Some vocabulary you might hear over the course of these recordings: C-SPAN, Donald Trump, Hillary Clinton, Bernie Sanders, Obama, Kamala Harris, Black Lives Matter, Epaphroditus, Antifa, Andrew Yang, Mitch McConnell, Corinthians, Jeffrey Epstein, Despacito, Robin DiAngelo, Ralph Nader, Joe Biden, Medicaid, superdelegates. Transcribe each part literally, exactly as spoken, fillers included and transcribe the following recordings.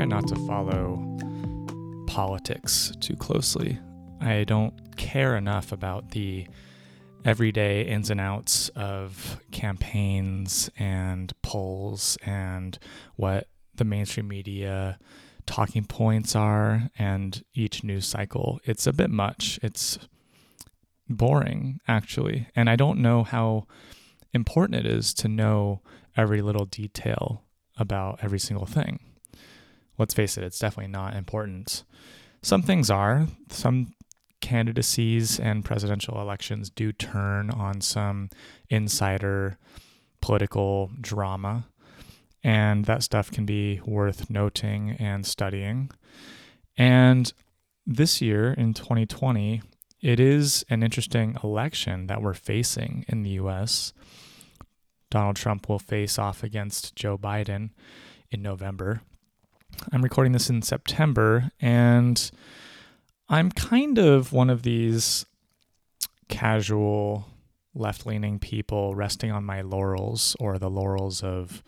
try not to follow politics too closely. I don't care enough about the everyday ins and outs of campaigns and polls and what the mainstream media talking points are and each news cycle. It's a bit much. It's boring, actually. And I don't know how important it is to know every little detail about every single thing. Let's face it, it's definitely not important. Some things are. Some candidacies and presidential elections do turn on some insider political drama, and that stuff can be worth noting and studying. And this year in twenty twenty, it is an interesting election that we're facing in the U S. Donald Trump will face off against Joe Biden in November. I'm recording this in September, and I'm kind of one of these casual, left-leaning people resting on my laurels, or the laurels of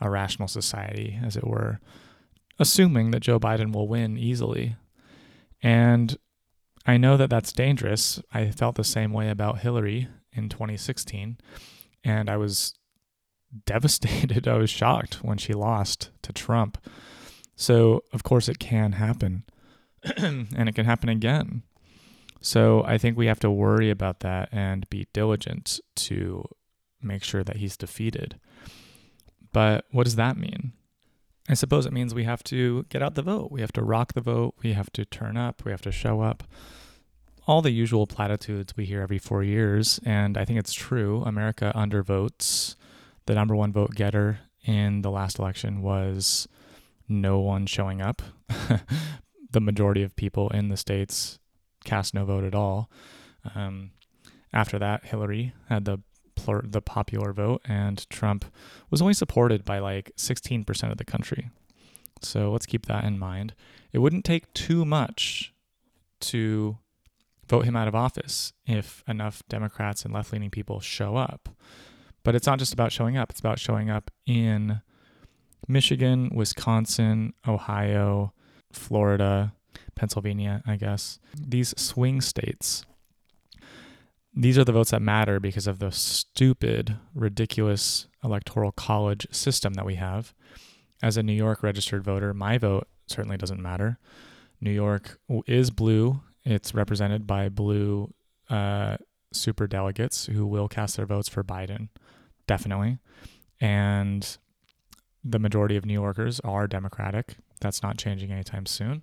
a rational society, as it were, assuming that Joe Biden will win easily. And I know that that's dangerous. I felt the same way about Hillary in twenty sixteen, and I was devastated. I was shocked when she lost to Trump. So, of course, it can happen, and it can happen again. So I think we have to worry about that and be diligent to make sure that he's defeated. But what does that mean? I suppose it means we have to get out the vote. We have to rock the vote. We have to turn up. We have to show up. All the usual platitudes we hear every four years, and I think it's true. America undervotes. The number one vote getter in the last election was no one showing up. The majority of people in the states cast no vote at all. Um, after that, Hillary had the plur- the popular vote, and Trump was only supported by like sixteen percent of the country. So let's keep that in mind. It wouldn't take too much to vote him out of office if enough Democrats and left-leaning people show up. But it's not just about showing up. It's about showing up in Michigan, Wisconsin, Ohio, Florida, Pennsylvania, I guess. These swing states, these are the votes that matter because of the stupid, ridiculous electoral college system that we have. As a New York registered voter, my vote certainly doesn't matter. New York is blue. It's represented by blue uh, superdelegates who will cast their votes for Biden, definitely. And the majority of New Yorkers are Democratic. That's not changing anytime soon.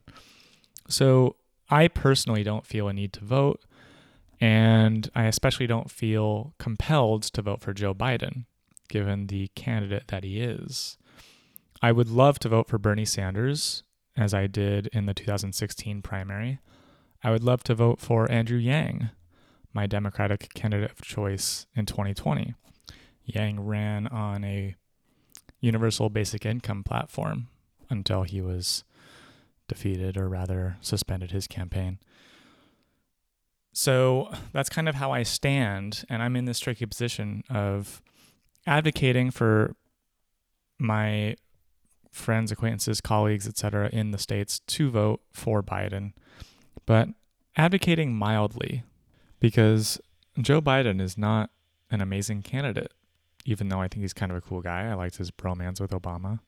So I personally don't feel a need to vote, and I especially don't feel compelled to vote for Joe Biden, given the candidate that he is. I would love to vote for Bernie Sanders, as I did in the two thousand sixteen primary. I would love to vote for Andrew Yang, my Democratic candidate of choice in twenty twenty. Yang ran on a universal basic income platform until he was defeated, or rather suspended his campaign. So that's kind of how I stand, and I'm in this tricky position of advocating for my friends, acquaintances, colleagues, et cetera in the states to vote for Biden, but advocating mildly, because Joe Biden is not an amazing candidate, even though I think he's kind of a cool guy. I liked his bromance with Obama.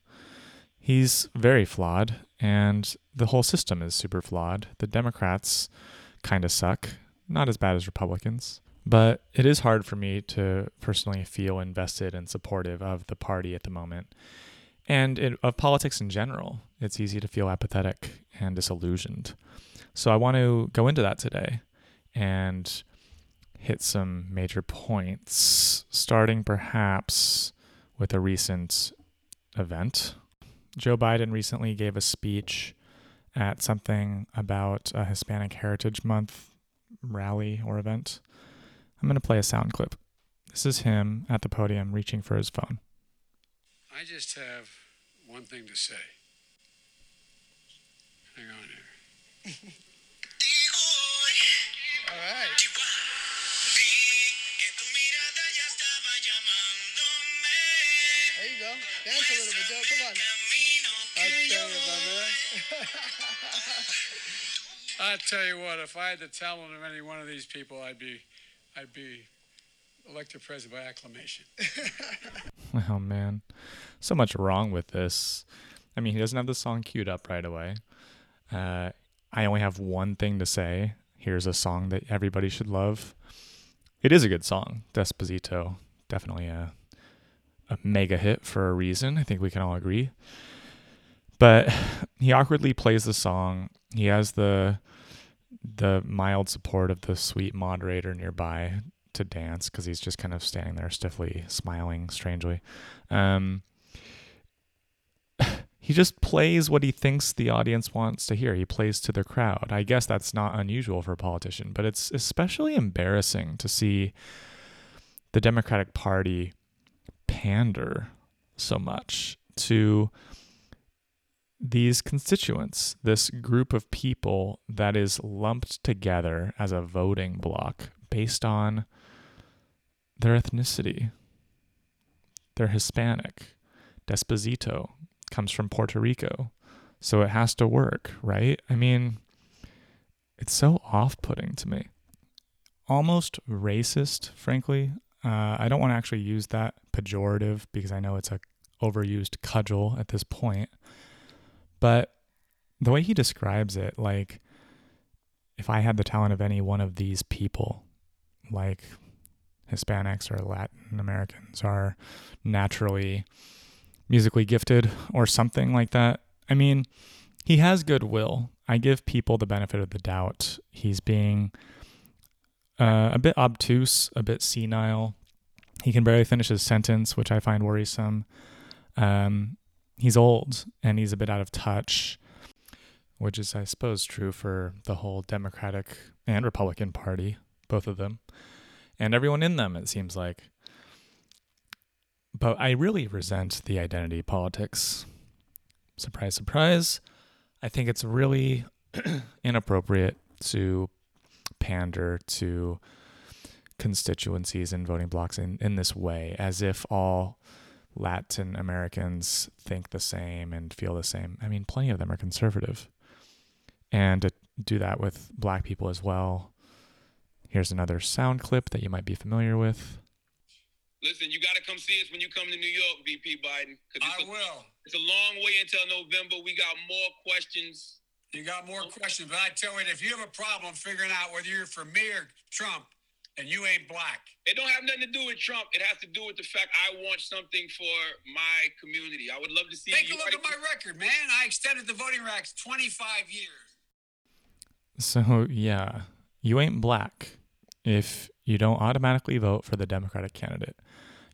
He's very flawed, and the whole system is super flawed. The Democrats kind of suck, not as bad as Republicans, but it is hard for me to personally feel invested and supportive of the party at the moment, and it, of politics in general. It's easy to feel apathetic and disillusioned. So I want to go into that today and hit some major points, starting perhaps with a recent event. Joe Biden recently gave a speech at something about a Hispanic Heritage Month rally or event. I'm going to play a sound clip. This is him at the podium reaching for his phone. I just have one thing to say. Hang on here. All right. There you go. Dance a little bit, Joe. Come on. I'll tell you about that. I tell you what, if I had to tell them any one of these people, I'd be, I'd be elected president by acclamation. Oh man, so much wrong with this. I mean, he doesn't have the song queued up right away. Uh, I only have one thing to say. Here's a song that everybody should love. It is a good song, Despacito. Definitely a a mega hit for a reason. I think we can all agree. But he awkwardly plays the song. He has the the mild support of the sweet moderator nearby to dance because he's just kind of standing there stiffly, smiling strangely. Um, he just plays what he thinks the audience wants to hear. He plays to the crowd. I guess that's not unusual for a politician, but it's especially embarrassing to see the Democratic Party pander so much to these constituents, this group of people that is lumped together as a voting block based on their ethnicity. They're Hispanic. Despacito comes from Puerto Rico, so it has to work, right? I mean, it's so off-putting to me. Almost racist, frankly. Uh, I don't want to actually use that pejorative because I know it's a overused cudgel at this point. But the way he describes it, like, if I had the talent of any one of these people, like Hispanics or Latin Americans are naturally musically gifted or something like that. I mean, he has goodwill. I give people the benefit of the doubt. He's being uh, a bit obtuse, a bit senile. He can barely finish his sentence, which I find worrisome. Um... He's old and he's a bit out of touch, which is, I suppose, true for the whole Democratic and Republican Party, both of them, and everyone in them, it seems like. But I really resent the identity politics. Surprise, surprise. I think it's really inappropriate to pander to constituencies and voting blocks in, in this way, as if all Latin Americans think the same and feel the same. I mean, plenty of them are conservative. And to do that with black people as well. Here's another sound clip that you might be familiar with. Listen, you got to come see us when you come to New York, V P Biden. I a, will. It's a long way until November. We got more questions. You got more questions. But I tell you, if you have a problem figuring out whether you're for me or Trump, and you ain't black. It don't have nothing to do with Trump. It has to do with the fact I want something for my community. I would love to see. Take a look at my record, man. I extended the voting rights twenty-five years. So, yeah, you ain't black if you don't automatically vote for the Democratic candidate.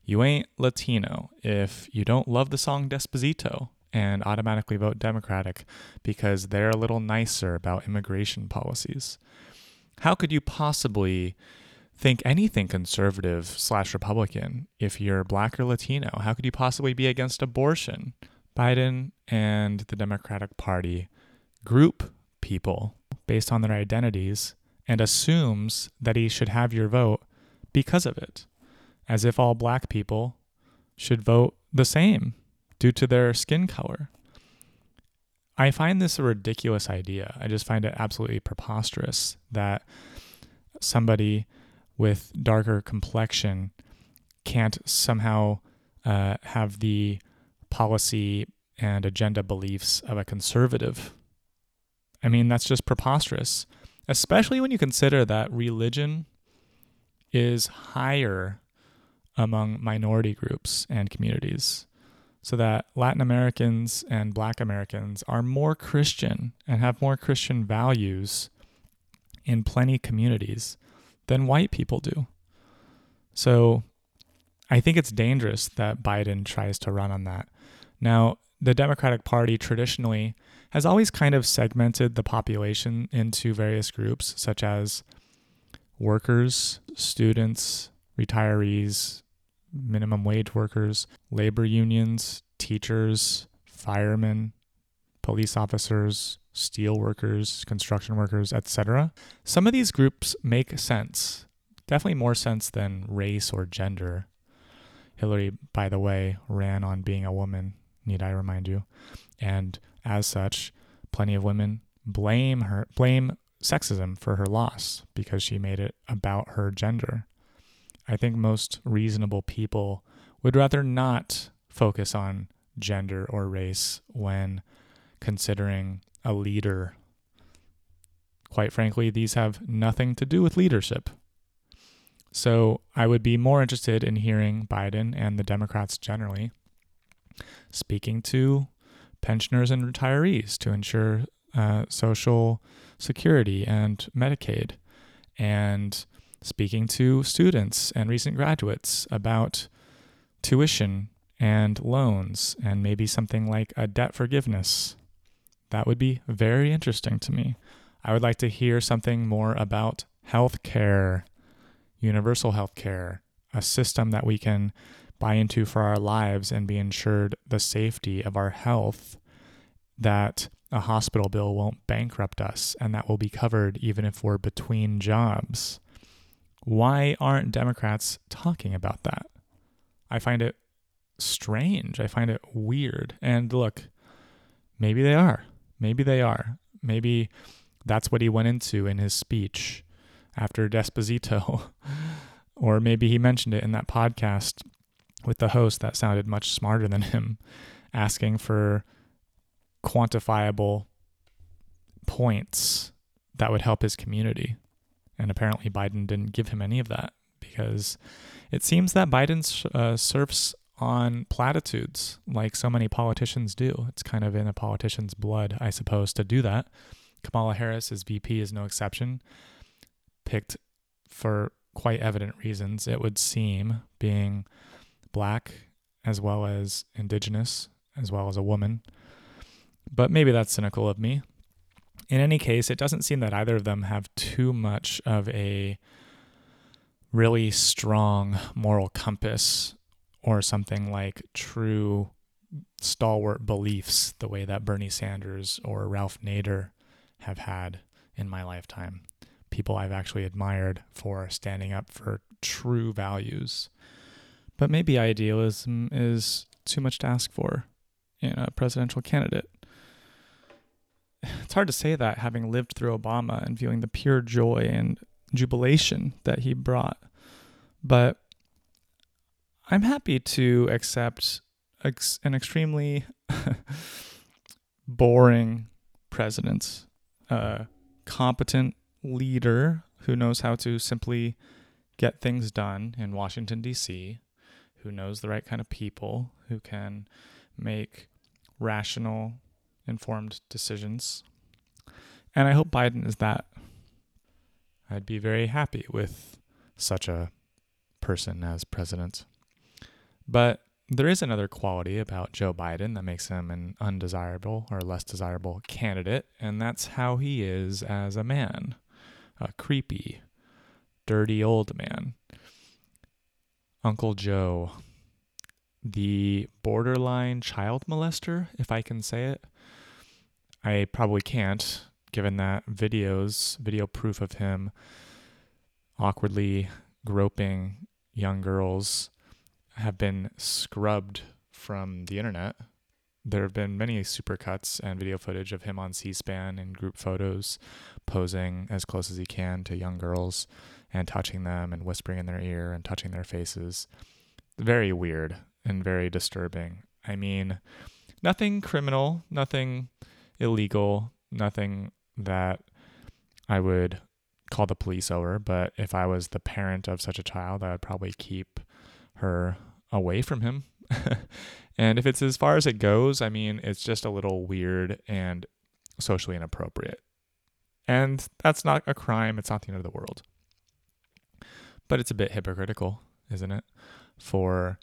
You ain't Latino if you don't love the song Despacito and automatically vote Democratic because they're a little nicer about immigration policies. How could you possibly think anything conservative slash Republican if you're black or Latino? How could you possibly be against abortion? Biden and the Democratic Party group people based on their identities and assumes that he should have your vote because of it, as if all black people should vote the same due to their skin color. I find this a ridiculous idea. I just find it absolutely preposterous that somebody with darker complexion can't somehow uh, have the policy and agenda beliefs of a conservative. I mean, that's just preposterous, especially when you consider that religion is higher among minority groups and communities, so that Latin Americans and Black Americans are more Christian and have more Christian values in plenty of communities than white people do. So I think it's dangerous that Biden tries to run on that. Now, the Democratic Party traditionally has always kind of segmented the population into various groups, such as workers, students, retirees, minimum wage workers, labor unions, teachers, firemen, police officers, steel workers, construction workers, et cetera. Some of these groups make sense, definitely more sense than race or gender. Hillary, by the way, ran on being a woman, need I remind you, and as such, Plenty of women blame her, blame sexism for her loss because she made it about her gender. I think most reasonable people would rather not focus on gender or race when considering a leader. Quite frankly, these have nothing to do with leadership. So I would be more interested in hearing Biden and the Democrats generally speaking to pensioners and retirees to ensure uh, Social Security and Medicaid, and speaking to students and recent graduates about tuition and loans and maybe something like a debt forgiveness. That would be very interesting to me. I would like to hear something more about healthcare, universal healthcare, a system that we can buy into for our lives and be ensured the safety of our health, that a hospital bill won't bankrupt us and that will be covered even if we're between jobs. Why aren't Democrats talking about that? I find it strange. I find it weird. And look, maybe they are. Maybe they are. Maybe that's what he went into in his speech after Despacito. Or maybe he mentioned it in that podcast with the host that sounded much smarter than him, asking for quantifiable points that would help his community. And apparently Biden didn't give him any of that, because it seems that Biden uh, surfs on platitudes like so many politicians do. It's kind of in a politician's blood, I suppose, to do that. Kamala Harris, his V P, is no exception, picked for quite evident reasons, it would seem, being black as well as indigenous, as well as a woman. But maybe that's cynical of me. In any case, it doesn't seem that either of them have too much of a really strong moral compass or something like true stalwart beliefs the way that Bernie Sanders or Ralph Nader have had in my lifetime. People I've actually admired for standing up for true values. But maybe idealism is too much to ask for in a presidential candidate. It's hard to say that, having lived through Obama and viewing the pure joy and jubilation that he brought. But I'm happy to accept ex- an extremely boring president, a competent leader who knows how to simply get things done in Washington, D C, who knows the right kind of people, who can make rational, informed decisions. And I hope Biden is that. I'd be very happy with such a person as president. But there is another quality about Joe Biden that makes him an undesirable or less desirable candidate, and that's how he is as a man. A creepy, dirty old man. Uncle Joe. The borderline child molester, if I can say it. I probably can't, given that videos, video proof of him awkwardly groping young girls have been scrubbed from the internet. There have been many supercuts and video footage of him on C-SPAN and group photos, posing as close as he can to young girls and touching them and whispering in their ear and touching their faces. Very weird and very disturbing. I mean, nothing criminal, nothing illegal, nothing that I would call the police over, but if I was the parent of such a child, I would probably keep her away from him. And if it's as far as it goes, I mean, it's just a little weird and socially inappropriate. And that's not a crime. It's not the end of the world. But it's a bit hypocritical, isn't it, for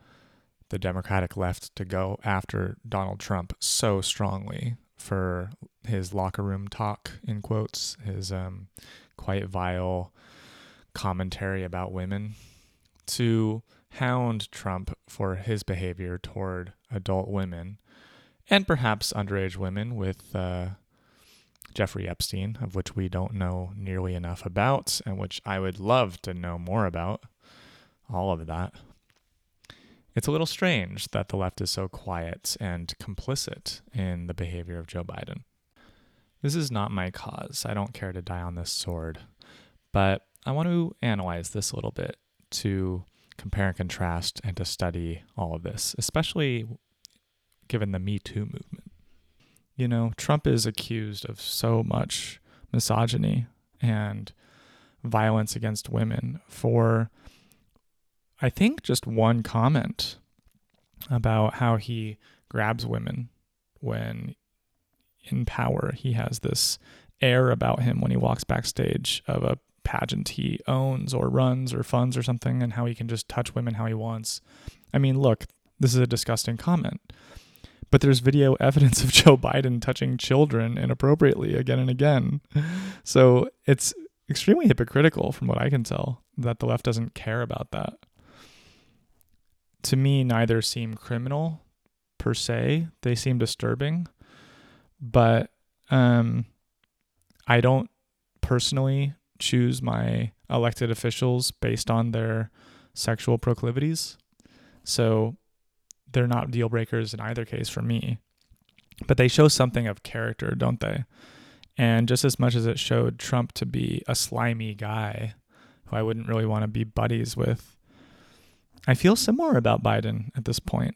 the Democratic left to go after Donald Trump so strongly for his locker room talk, in quotes, his um, quite vile commentary about women, to hound Trump for his behavior toward adult women and perhaps underage women with uh, Jeffrey Epstein, of which we don't know nearly enough about and which I would love to know more about, all of that. It's a little strange that the left is so quiet and complicit in the behavior of Joe Biden. This is not my cause. I don't care to die on this sword. But I want to analyze this a little bit to compare and contrast and to study all of this, especially given the Me Too movement. You know, Trump is accused of so much misogyny and violence against women for, I think, just one comment about how he grabs women when in power. He has this air about him when he walks backstage of a pageant he owns or runs or funds or something, and how he can just touch women how he wants. I mean, look, this is a disgusting comment, but there's video evidence of Joe Biden touching children inappropriately again and again. So it's extremely hypocritical, from what I can tell, that the left doesn't care about that. To me, neither seem criminal per se. They seem disturbing, but um, I don't personally choose my elected officials based on their sexual proclivities. So they're not deal breakers in either case for me, but they show something of character, don't they? And just as much as it showed Trump to be a slimy guy who I wouldn't really want to be buddies with, I feel similar about Biden at this point.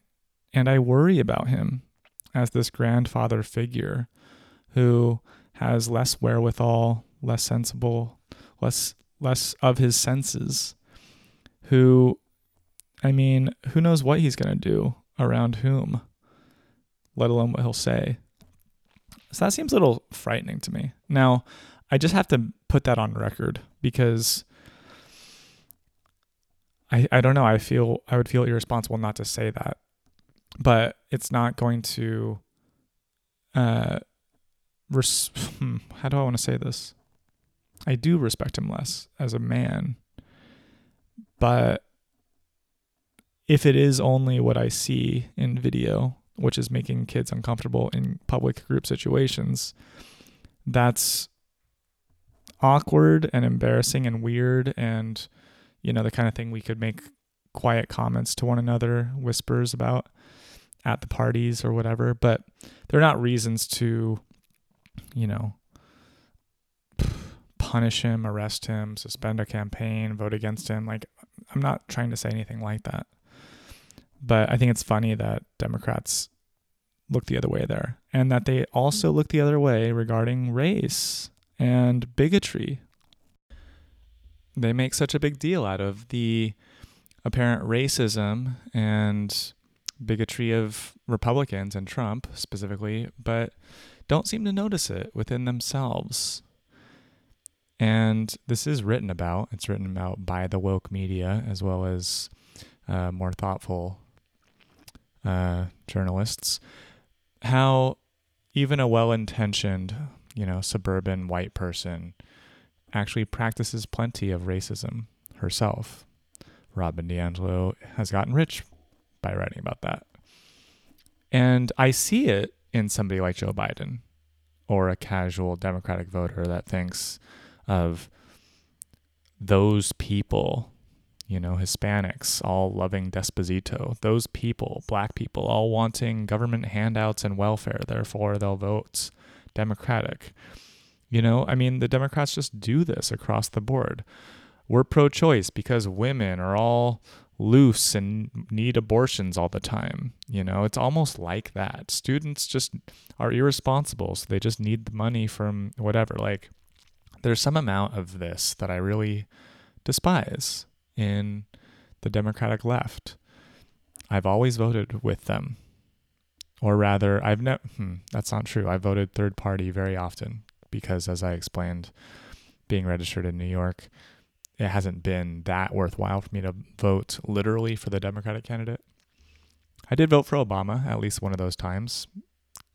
And I worry about him as this grandfather figure who has less wherewithal, less sensible, less less of his senses, who, I mean, who knows what he's going to do around whom, let alone what he'll say. So that seems a little frightening to me. Now, I just have to put that on record because I I don't know. I feel I would feel irresponsible not to say that, but it's not going to. Uh, res- how do I want to say this? I do respect him less as a man, but if it is only what I see in video, which is making kids uncomfortable in public group situations, that's awkward and embarrassing and weird and, you know, the kind of thing we could make quiet comments to one another, whispers about at the parties or whatever. But they're not reasons to, you know, punish him, arrest him, suspend a campaign, vote against him. Like, I'm not trying to say anything like that. But I think it's funny that Democrats look the other way there, and that they also look the other way regarding race and bigotry. They make such a big deal out of the apparent racism and bigotry of Republicans and Trump specifically, but don't seem to notice it within themselves. And this is written about. It's written about by the woke media as well as uh, more thoughtful Uh, journalists, how even a well-intentioned, you know, suburban white person actually practices plenty of racism herself. Robin DiAngelo has gotten rich by writing about that. And I see it in somebody like Joe Biden or a casual Democratic voter that thinks of those people, you know, Hispanics, all loving Despacito, those people, black people, all wanting government handouts and welfare, therefore they'll vote Democratic. You know, I mean, the Democrats just do this across the board. We're pro-choice because women are all loose and need abortions all the time. You know, it's almost like that. Students just are irresponsible, so they just need the money from whatever. Like, there's some amount of this that I really despise in the Democratic left. I've always voted with them. Or rather, I've never, hmm, that's not true. I voted third party very often because, as I explained, being registered in New York, it hasn't been that worthwhile for me to vote literally for the Democratic candidate. I did vote for Obama at least one of those times.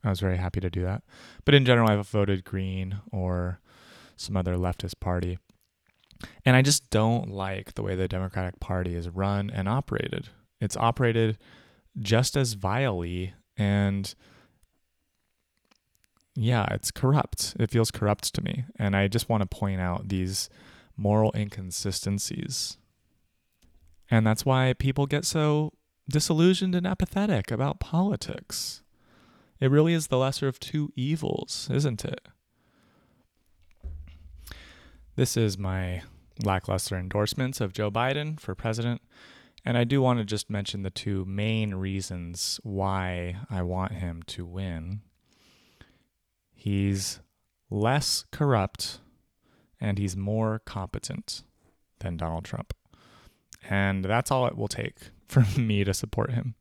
I was very happy to do that. But in general, I've voted Green or some other leftist party. And I just don't like the way the Democratic Party is run and operated. It's operated just as vilely, and yeah, it's corrupt. It feels corrupt to me. And I just want to point out these moral inconsistencies. And that's why people get so disillusioned and apathetic about politics. It really is the lesser of two evils, isn't it? This is my lackluster endorsements of Joe Biden for president. And I do want to just mention the two main reasons why I want him to win. He's less corrupt and he's more competent than Donald Trump. And that's all it will take for me to support him.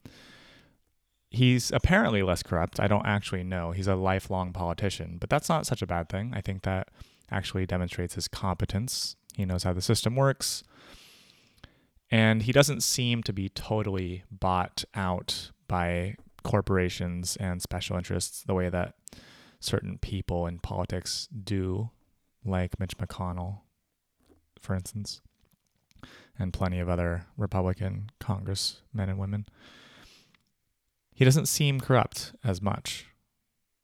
He's apparently less corrupt. I don't actually know. He's a lifelong politician, but that's not such a bad thing. I think that actually demonstrates his competence. He knows how the system works. And he doesn't seem to be totally bought out by corporations and special interests the way that certain people in politics do, like Mitch McConnell, for instance, and plenty of other Republican congressmen and women. He doesn't seem corrupt as much,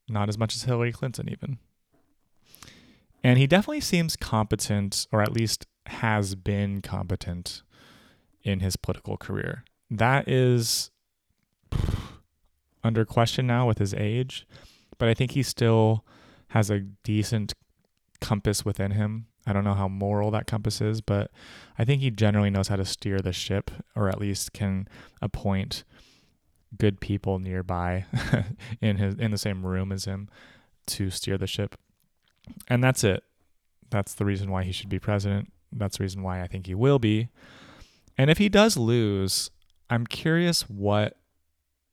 not as much as Hillary Clinton even. And he definitely seems competent, or at least has been competent in his political career. That is under question now with his age, but I think he still has a decent compass within him. I don't know how moral that compass is, but I think he generally knows how to steer the ship, or at least can appoint good people nearby in his in the same room as him to steer the ship. And that's it. That's the reason why he should be president. That's the reason why I think he will be. And if he does lose, I'm curious what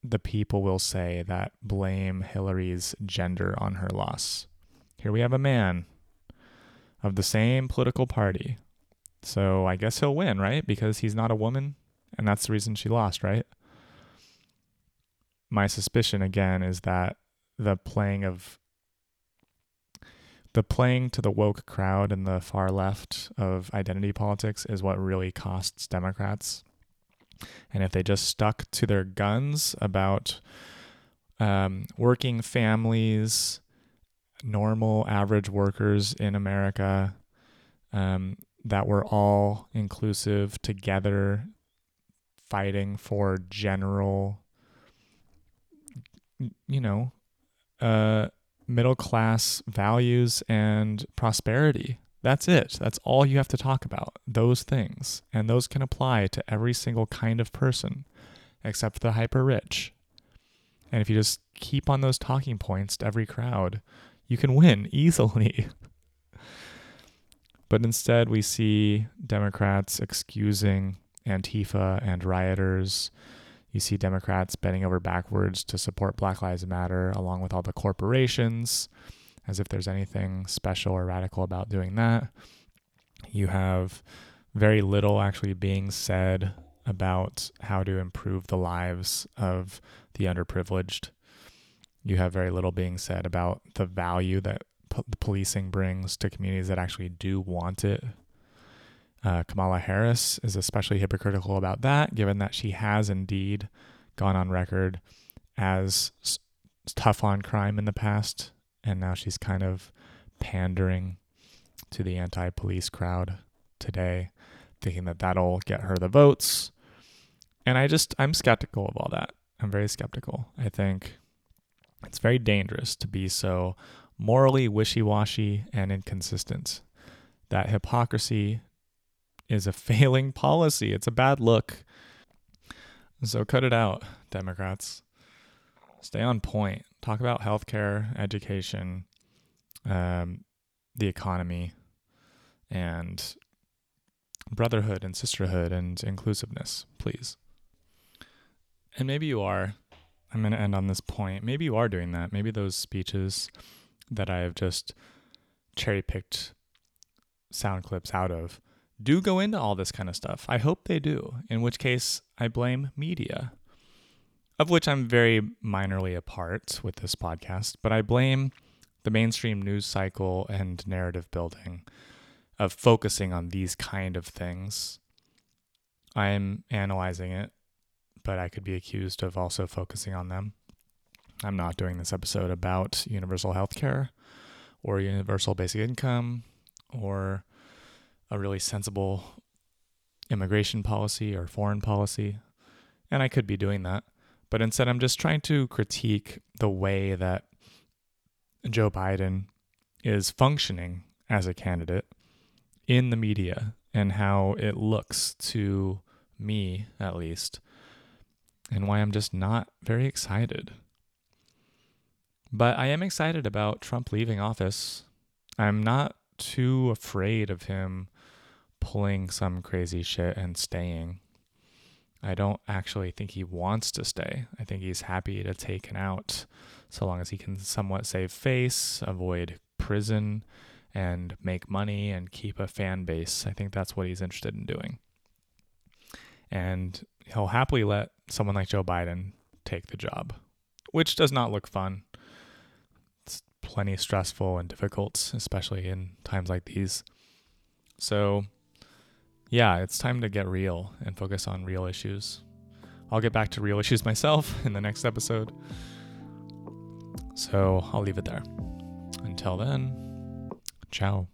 the people will say that blame Hillary's gender on her loss. Here we have a man of the same political party. So I guess he'll win, right? Because he's not a woman, and that's the reason she lost, right? My suspicion, again, is that the playing of The playing to the woke crowd and the far left of identity politics is what really costs Democrats. And if they just stuck to their guns about um, working families, normal average workers in America, um, that were all inclusive together, fighting for general, you know, uh, middle class values and prosperity. That's it. That's all you have to talk about. Those things. And those can apply to every single kind of person, except the hyper rich. And if you just keep on those talking points to every crowd, you can win easily. But instead we see Democrats excusing Antifa and rioters. You see Democrats bending over backwards to support Black Lives Matter along with all the corporations, as if there's anything special or radical about doing that. You have very little actually being said about how to improve the lives of the underprivileged. You have very little being said about the value that po- the policing brings to communities that actually do want it. Uh, Kamala Harris is especially hypocritical about that, given that she has indeed gone on record as s- tough on crime in the past, and now she's kind of pandering to the anti-police crowd today, thinking that that'll get her the votes. And I just, I'm skeptical of all that. I'm very skeptical. I think it's very dangerous to be so morally wishy-washy and inconsistent. That hypocrisy is a failing policy. It's a bad look. So cut it out, Democrats. Stay on point. Talk about healthcare, education, um, the economy, and brotherhood and sisterhood and inclusiveness, please. And maybe you are. I'm going to end on this point. Maybe you are doing that. Maybe those speeches that I have just cherry-picked sound clips out of do go into all this kind of stuff. I hope they do, in which case I blame media, of which I'm very minorly a part with this podcast, but I blame the mainstream news cycle and narrative building of focusing on these kind of things. I'm analyzing it, but I could be accused of also focusing on them. I'm not doing this episode about universal healthcare or universal basic income or a really sensible immigration policy or foreign policy, and I could be doing that. But instead, I'm just trying to critique the way that Joe Biden is functioning as a candidate in the media and how it looks to me, at least, and why I'm just not very excited. But I am excited about Trump leaving office. I'm not too afraid of him pulling some crazy shit and staying. I don't actually think he wants to stay. I think he's happy to take an out so long as he can somewhat save face, avoid prison, and make money and keep a fan base. I think that's what he's interested in doing. And he'll happily let someone like Joe Biden take the job, which does not look fun. It's plenty stressful and difficult, especially in times like these. So yeah, it's time to get real and focus on real issues. I'll get back to real issues myself in the next episode. So I'll leave it there. Until then, ciao.